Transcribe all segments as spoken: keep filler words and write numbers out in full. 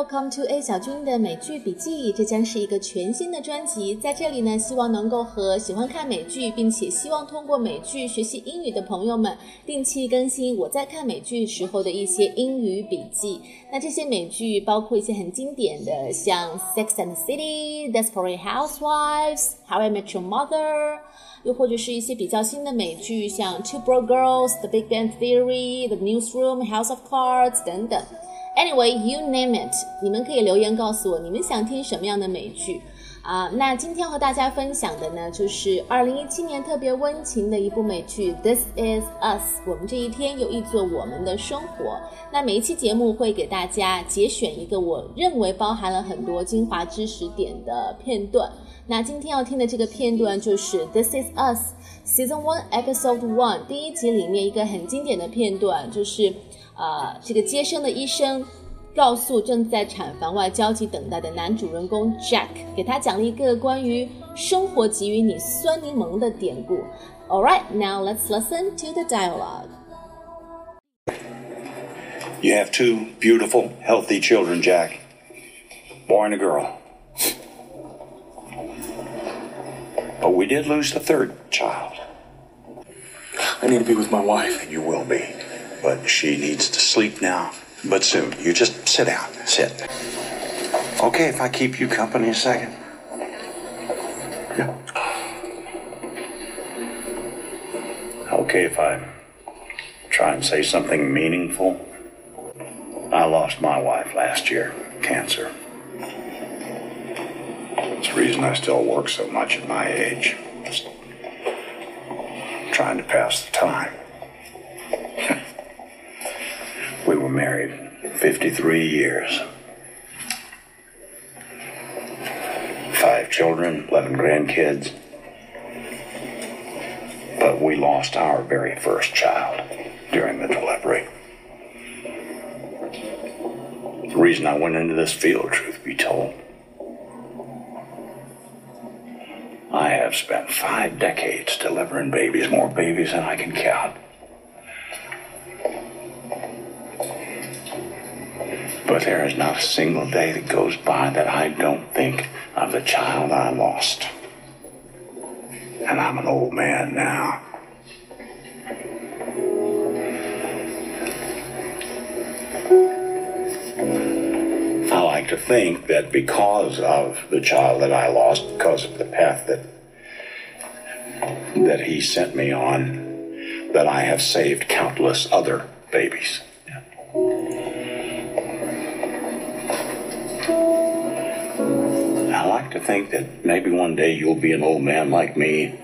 Welcome to A 小军的美剧笔记，这将是一个全新的专辑，在这里呢，希望能够和喜欢看美剧，并且希望通过美剧学习英语的朋友们，定期更新我在看美剧时候的一些英语笔记。那这些美剧包括一些很经典的，像 Sex and the City、Desperate Housewives、How I Met Your Mother， 又或者是一些比较新的美剧，像 Two Broke Girls、The Big Bang Theory、The Newsroom、House of Cards 等等。Anyway, you name it， 你们可以留言告诉我你们想听什么样的美剧啊、uh, 那今天和大家分享的呢，就是二零一七年特别温情的一部美剧 This Is Us， 我们这一天有一座我们的生活。那每一期节目会给大家节选一个我认为包含了很多精华知识点的片段，那今天要听的这个片段就是 This Is Us Season one Episode one 第一集里面一个很经典的片段，就是呃，这个接生的医生告诉正在产房外焦急等待的男主人公 Jack， 给他讲了一个关于生活给予你酸柠檬的典故。 Alright, now let's listen to the dialogue. You have two beautiful, healthy children, Jack. Boy and a girl. But we did lose the third child. I need to be with my wife. You will be. But she needs to sleep now, but soon. You just sit down. Sit. Okay, if I keep you company a second? Yeah. Okay, if I try and say something meaningful? I lost my wife last year. Cancer. That's the reason I still work so much at my age. Just trying to pass the time.We were married fifty-three years. Five children, eleven grandkids. But we lost our very first child during the delivery. The reason I went into this field, truth be told, I have spent five decades delivering babies, more babies than I can count.But there is not a single day that goes by that I don't think of the child I lost. And I'm an old man now. I like to think that because of the child that I lost, because of the path that, that he sent me on, that I have saved countless other babies.I like to think that maybe one day you'll be an old man like me,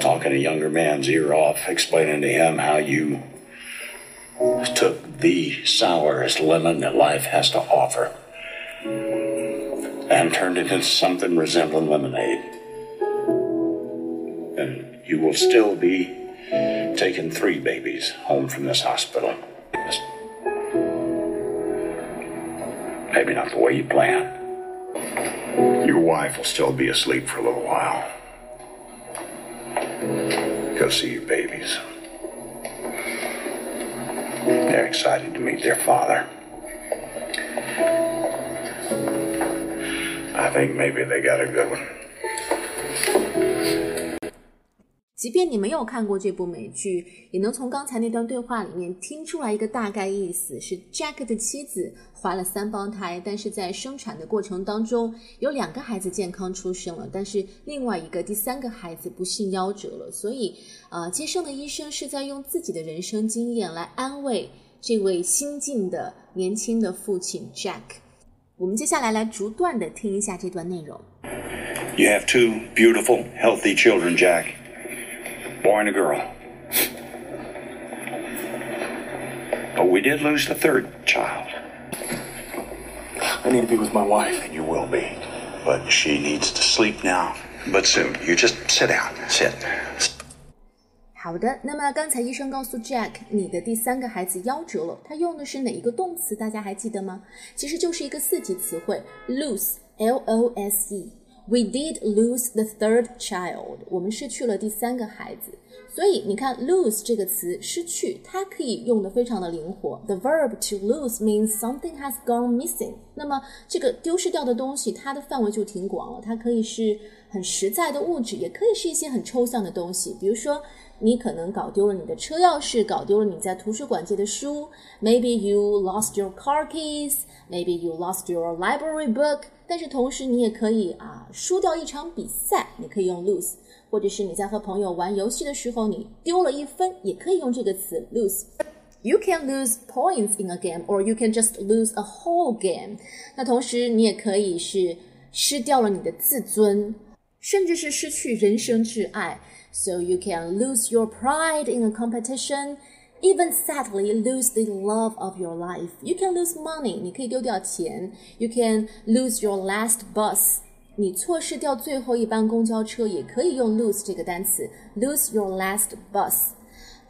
talking a younger man's ear off, explaining to him how you took the sourest lemon that life has to offer and turned it into something resembling lemonade. And you will still be taking three babies home from this hospital.Maybe not the way you planned. Your wife will still be asleep for a little while. Go see your babies. They're excited to meet their father. I think maybe they got a good one.即便你没有看过这部美剧，也能从刚才那段对话里面听出来一个大概意思，是 Jack 的妻子怀了三胞胎，但是在生产的过程当中，有两个孩子健康出生了，但是另外一个第三个孩子不幸夭折了，所以呃，接生的医生是在用自己的人生经验来安慰这位新晋的年轻的父亲 Jack。我们接下来来逐段的听一下这段内容。 You have two beautiful, healthy children, Jack.Boy and a girl. But we did lose the third child. I need to be with my wife. You will be. But she needs to sleep now. But soon. You just sit down. Sit. 好的，那么刚才医生告诉 Jack， 你的第三个孩子夭折了，他用的是哪一个动词？大家还记得吗？其实就是一个四级词汇 lose，L O S E。We did lose the third child. 我们失去了第三个孩子。所以你看 lose 这个词失去，它可以用得非常的灵活。The verb to lose means something has gone missing. 那么这个丢失掉的东西，它的范围就挺广了，它可以是很实在的物质，也可以是一些很抽象的东西。比如说你可能搞丢了你的车钥匙，搞丢了你在图书馆借的书。Maybe you lost your car keys. Maybe you lost your library book. 但是同时你也可以啊输掉一场比赛，你可以用 lose， 或者是你在和朋友玩游戏的时候你丢了一分，也可以用这个词 lose。You can lose points in a game, or you can just lose a whole game. 那同时你也可以是失掉了你的自尊，甚至是失去人生挚爱。So you can lose your pride in a competition, even sadly lose the love of your life. You can lose money, 你可以丢掉钱。You can lose your last bus, 你错失掉最后一班公交车，也可以用 lose 这个单词 lose your last bus。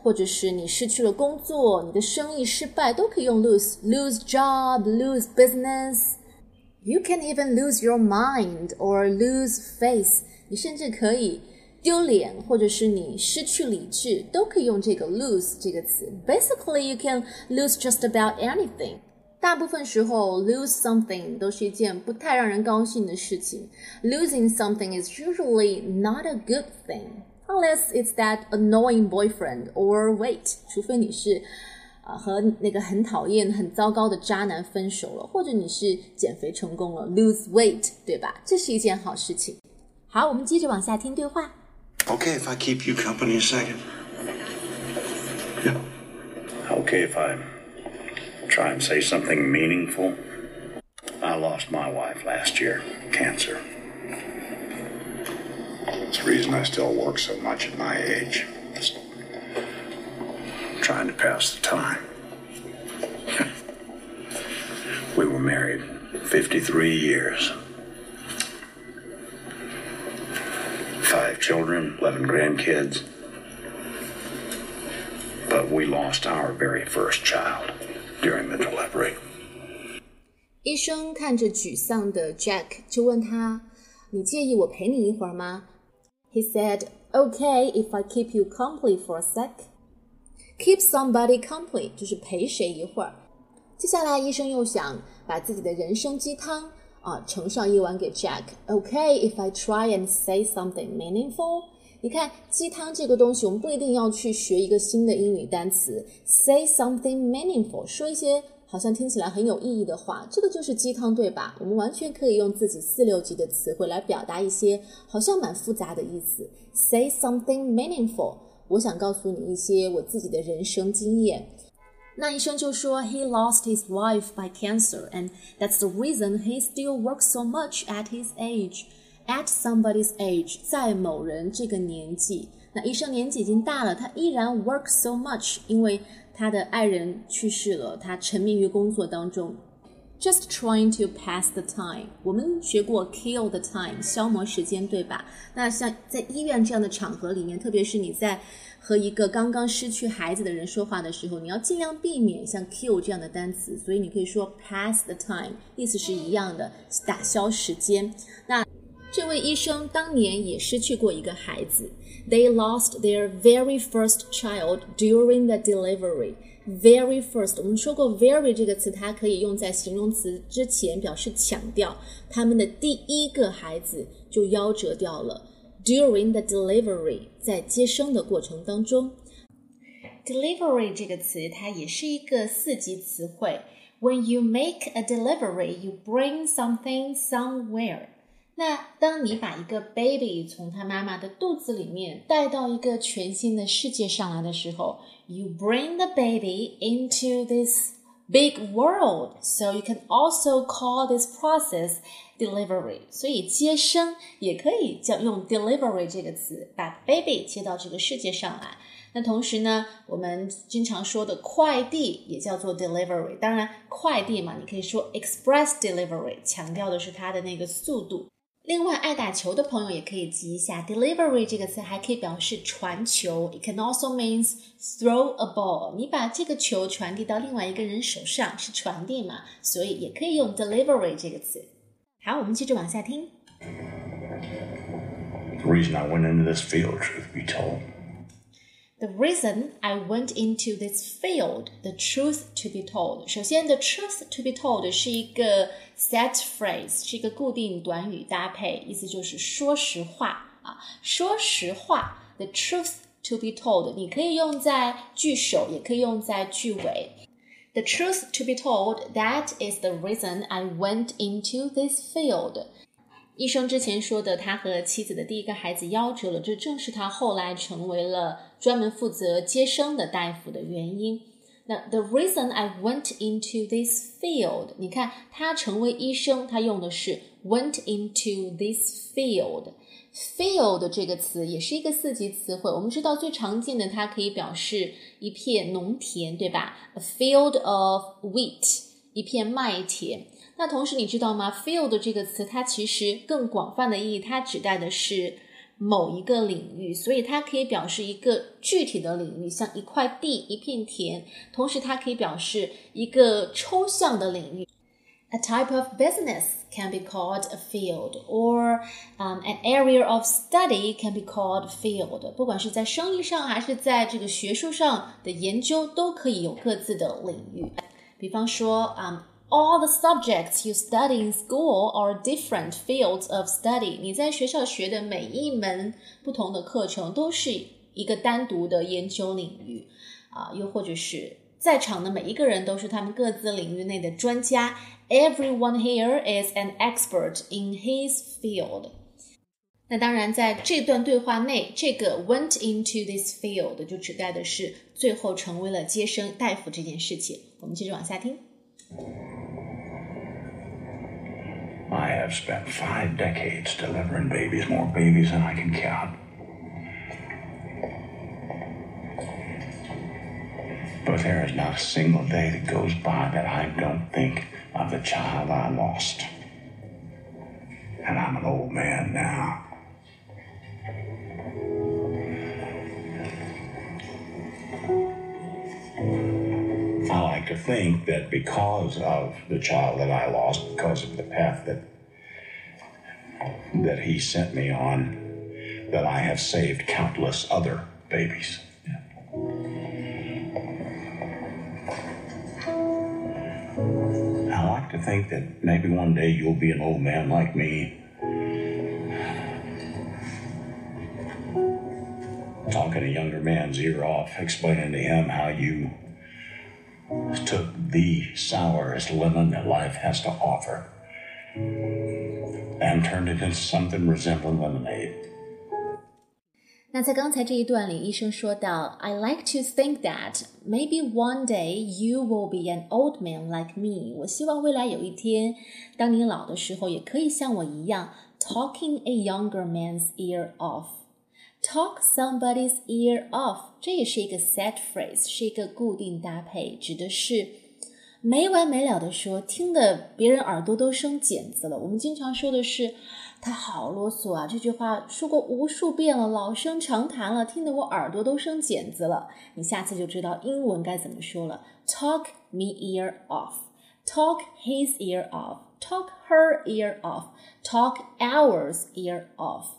或者是你失去了工作，你的生意失败，都可以用 lose lose job, lose business.You can even lose your mind or lose face. 你甚至可以丢脸，或者是你失去理智，都可以用这个 lose 这个词。Basically, you can lose just about anything. 大部分时候 lose something 都是一件不太让人高兴的事情。Losing something is usually not a good thing, unless it's that annoying boyfriend or wait, 除非你是和那个很讨厌很糟糕的渣男分手了，或者你是减肥成功了 lose weight, 对吧？这是一件好事情。好，我们接着往下听对话。 Okay if I keep you company a second. Yeah. Okay if I try and say something meaningful. I lost my wife last year, cancer. That's the reason I still work so much at my age.Trying to pass the time. We were married fifty-three years. Five children, eleven grandkids. But we lost our very first child during the delivery. 医生看着沮丧的 Jack 就问他，你介意我陪你一会儿吗？ He said, okay if I keep you company for a sec.Keep somebody company 就是陪谁一会儿。接下来医生又想把自己的人生鸡汤啊盛上一碗给 Jack。Okay, if I try and say something meaningful. 你看鸡汤这个东西，我们不一定要去学一个新的英语单词。Say something meaningful， 说一些好像听起来很有意义的话，这个就是鸡汤对吧？我们完全可以用自己四六级的词汇来表达一些好像蛮复杂的意思。Say something meaningful。我想告诉你一些我自己的人生经验。那医生就说 He lost his wife by cancer, and that's the reason he still works so much at his age. At somebody's age, 在某人这个年纪。那医生年纪已经大了，他依然 works so much, 因为他的爱人去世了，他沉迷于工作当中。Just trying to pass the time. 我们学过 kill the time, 消磨时间，对吧？那像在医院这样的场合里面，特别是你在和一个刚刚失去孩子的人说话的时候，你要尽量避免像 kill 这样的单词，所以你可以说 pass the time, 意思是一样的，打消时间。那这位医生当年也失去过一个孩子。They lost their very first child during the delivery.Very first, 我们说过 very 这个词，它可以用在形容词之前表示强调，他们的第一个孩子就夭折掉了。During the delivery, 在接生的过程当中。Delivery 这个词它也是一个四级词汇。When you make a delivery, you bring something somewhere. 那当你把一个 baby 从他妈妈的肚子里面带到一个全新的世界上来的时候，You bring the baby into this big world, so you can also call this process delivery. 所以接生也可以叫用 delivery 这个词，把 baby 接到这个世界上来。那同时呢，我们经常说的快递也叫做 delivery。当然，快递嘛，你可以说 express delivery， 强调的是它的那个速度。另外，爱打球的朋友也可以记一下 delivery 这个词，还可以表示传球。It can also means throw a ball. 你把这个球传递到另外一个人手上，是传递嘛，所以也可以用 delivery 这个词。好，我们接着往下听。reason I went into this field, truth be told. The reason I went into this field, the truth to be told. 首先 the truth to be told 是一个 set phrase, 是一个固定短语搭配，意思就是说实话啊，说实话 the truth to be told 你可以用在句首，也可以用在句尾。The truth to be told, that is the reason I went into this field. 医生之前说的他和妻子的第一个孩子夭折了，这正是他后来成为了专门负责接生的大夫的原因。那 the reason I went into this field, 你看他成为医生，他用的是 went into this field. Field 这个词也是一个四级词汇，我们知道最常见的它可以表示一片农田，对吧？ A field of wheat, 一片麦田。那同时你知道吗 field 这个词它其实更广泛的意义，它指代的是某一个领域，所以它可以表示一个具体的领域，像一块地，一片田，同时它可以表示一个抽象的领域。A type of business can be called a field, or um, an area of study can be called field. 不管是在生意上还是在这个学术上的研究都可以有各自的领域。比方说 um,All the subjects you study in school are different fields of study. 你在学校学的每一门不同的课程都是一个单独的研究领域，啊，又或者是在场的每一个人都是他们各自领域内的专家。Everyone here is an expert in his field. 那当然在这段对话内，这个 went into this field 就指代的是最后成为了接生大夫这件事情。我们接着往下听。I have spent five decades delivering babies, more babies than I can count. But there is not a single day that goes by that I don't think of the child I lost. And I'm an old man now. I like to think that because of the child that I lost, because of the path that that he sent me on, that I have saved countless other babies. I like to think that maybe one day you'll be an old man like me, talking a younger man's ear off, explaining to him how you...took the sourest lemon that life has to offer and turned it into something resembling lemonade. 那在刚才这一段里，医生说到 I like to think that maybe one day you will be an old man like me. 我希望未来有一天，当你老的时候也可以像我一样 talking a younger man's ear off.Talk somebody's ear off， 这也是一个 set phrase， 是一个固定搭配，指的是没完没了的说，听得别人耳朵都生茧子了。我们经常说的是他好啰嗦啊，这句话说过无数遍了，老生常谈了，听得我耳朵都生茧子了。你下次就知道英文该怎么说了。Talk me ear off， Talk his ear off， Talk her ear off， Talk ours ear off。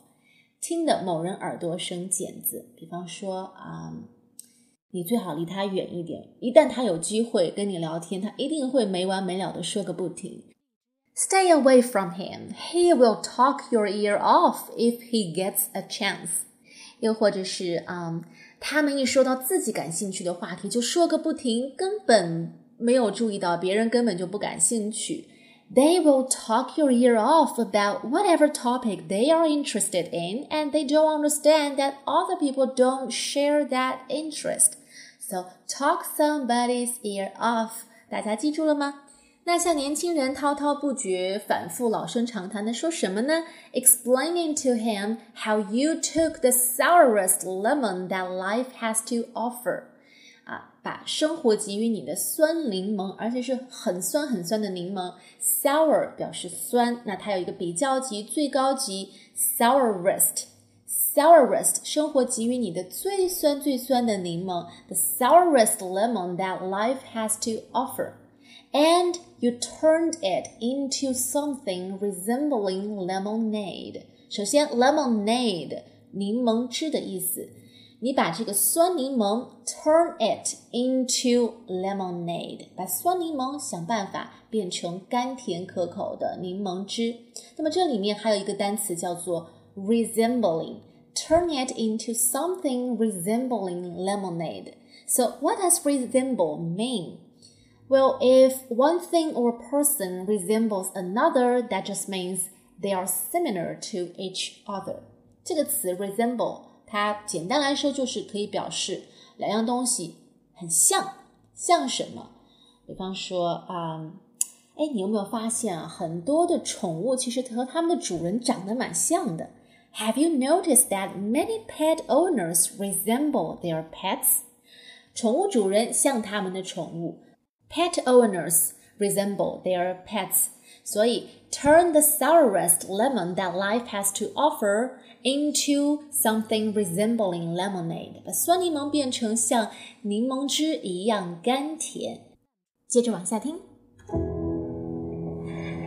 听的某人耳朵生茧子，比方说啊、嗯，你最好离他远一点。一旦他有机会跟你聊天，他一定会没完没了的说个不停。Stay away from him. He will talk your ear off if he gets a chance. 又或者是啊、嗯，他们一说到自己感兴趣的话题就说个不停，根本没有注意到别人根本就不感兴趣。They will talk your ear off about whatever topic they are interested in, and they don't understand that other people don't share that interest. So, talk somebody's ear off. 大家记住了吗？那像年轻人滔滔不绝、反复老生常谈的说什么呢？ Explaining to him how you took the sourest lemon that life has to offer.啊、把生活给予你的酸柠檬，而且是很酸很酸的柠檬 sour 表示酸，那它有一个比较级，最高级 sourest sourest 生活给予你的最酸最酸的柠檬 the sourest lemon that life has to offer and you turned it into something resembling lemonade 首先 lemonade 柠檬汁的意思，你把这个酸柠檬 turn it into lemonade， 把酸柠檬想办法变成甘甜可口的柠檬汁。那么这里面还有一个单词叫做 resembling， turn it into something resembling lemonade. So what does resemble mean? Well, if one thing or person resembles another, that just means they are similar to each other. 这个词 resemble它简单来说就是可以表示两样东西很像，像什么？比方说，嗯，哎，你有没有发现啊？很多的宠物其实和它们的主人长得蛮像的。Have you noticed that many pet owners resemble their pets? 宠物主人像他们的宠物。Pet owners resemble their pets. 所以 turn the sourest lemon that life has to offer into something resembling lemonade. 把酸柠檬变成像柠檬汁一样甘甜。接着往下听。You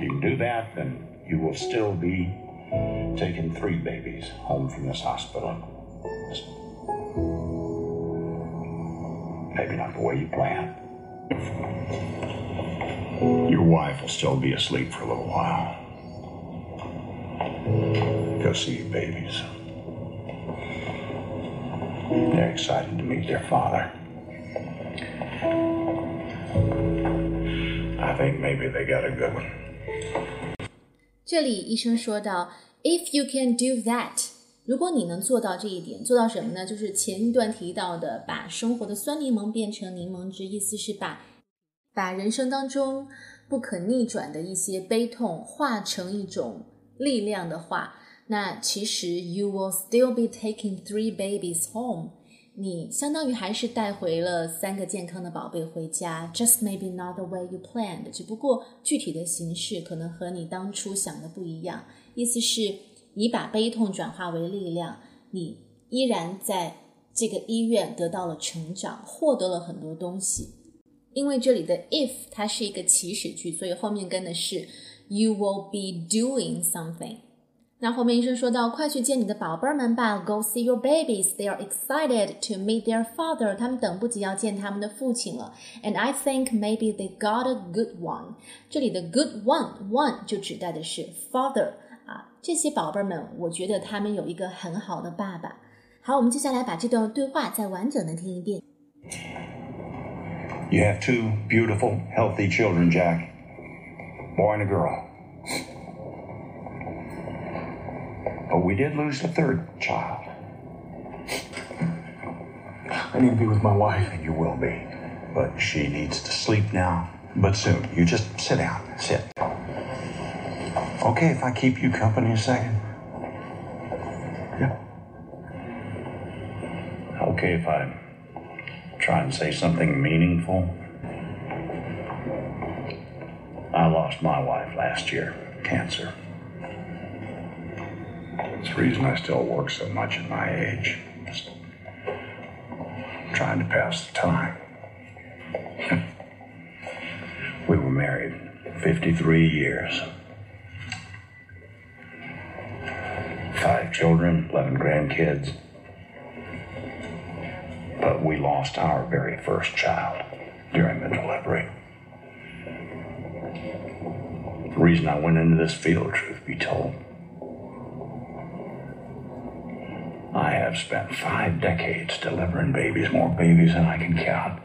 can do that, then you will still be taking three babies home from this hospital. Maybe not the way you planned. Your wife will still be asleep for a little while.Go see your babies. They're excited to meet their father. I think maybe they got a good one. 这里医生说到 if you can do that， 如果你能做到这一点，做到什么呢？就是前一段提到的把生活的酸柠檬变成柠檬汁，意思是把把人生当中不可逆转的一些悲痛化成一种力量的话，那其实 you will still be taking three babies home， 你相当于还是带回了三个健康的宝贝回家， just maybe not the way you planned， 只不过具体的形式可能和你当初想的不一样，意思是你把悲痛转化为力量，你依然在这个医院得到了成长，获得了很多东西。因为这里的 if 它是一个祈使句，所以后面跟的是You will be doing something. 那后面医生说到，快去见你的宝贝们吧 ，Go see your babies. They are excited to meet their father. 他们等不及要见他们的父亲了。And I think maybe they got a good one. 这里的 good one one 就指代的是 father 啊，这些宝贝们，我觉得他们有一个很好的爸爸。好，我们接下来把这段对话再完整的听一遍。You have two beautiful, healthy children, Jack.Boy and a girl. But we did lose the third child. I need to be with my wife. You will be. But she needs to sleep now. But soon. You just sit down. Sit. Okay, if I keep you company a second? Yeah. Okay, if I try and say something meaningful?I lost my wife last year, cancer. It's the reason I still work so much at my age. Just trying to pass the time. We were married fifty-three years. Five children, eleven grandkids. But we lost our very first child during the delivery.The reason I went into this field, truth be told. I have spent five decades delivering babies, more babies than I can count.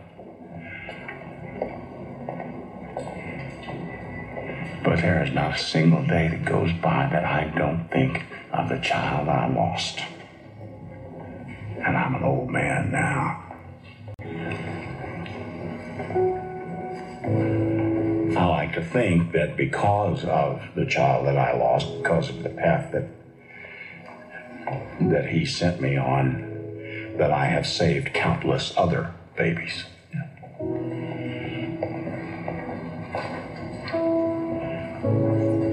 But there is not a single day that goes by that I don't think of the child I lost. And I'm an old man now. I like to think that because of the child that I lost, because of the path that, that he sent me on, that I have saved countless other babies.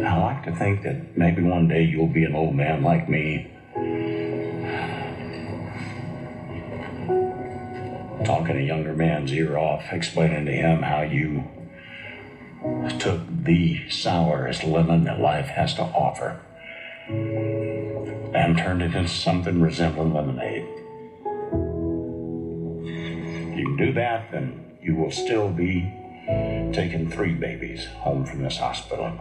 I like to think that maybe one day you'll be an old man like me, talking a younger man's ear off, explaining to him how you...took the sourest lemon that life has to offer and turned it into something resembling lemonade. You do that, then you will still be taking three babies home from this hospital.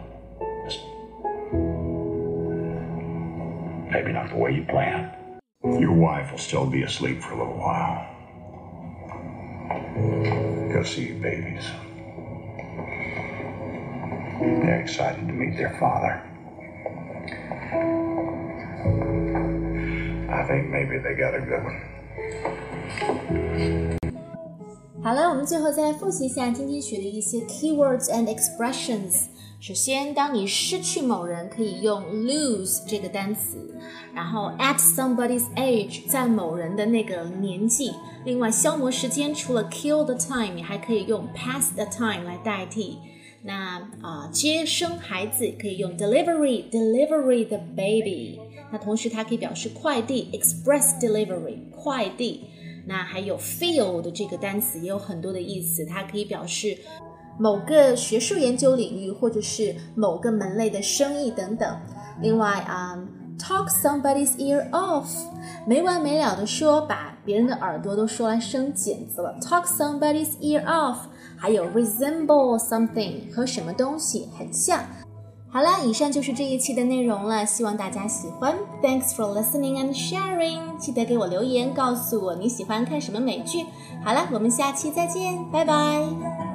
Maybe not the way you planned. Your wife will still be asleep for a little while. Go see your babies. They're excited to meet their father. I think maybe they got a good one. 好了，我们最后再复习一下今天学的一些 keywords and expressions。首先，当你失去某人，可以用 lose 这个单词，然后 at somebody's age 在某人的那个年纪。另外，消磨时间除了 kill the time， 你还可以用 pass the time 来代替。那啊、呃，接生孩子可以用 delivery delivery the baby。那同时，它可以表示快递 express delivery 快递。那还有 field 这个单词也有很多的意思，它可以表示某个学术研究领域或者是某个门类的生意等等。另外、um, talk somebody's ear off 没完没了的说，把别人的耳朵都说来生茧子了， talk somebody's ear off。 还有 resemble something 和什么东西很像。好了，以上就是这一期的内容了，希望大家喜欢。 Thanks for listening and sharing， 记得给我留言告诉我你喜欢看什么美剧。好了，我们下期再见，拜拜。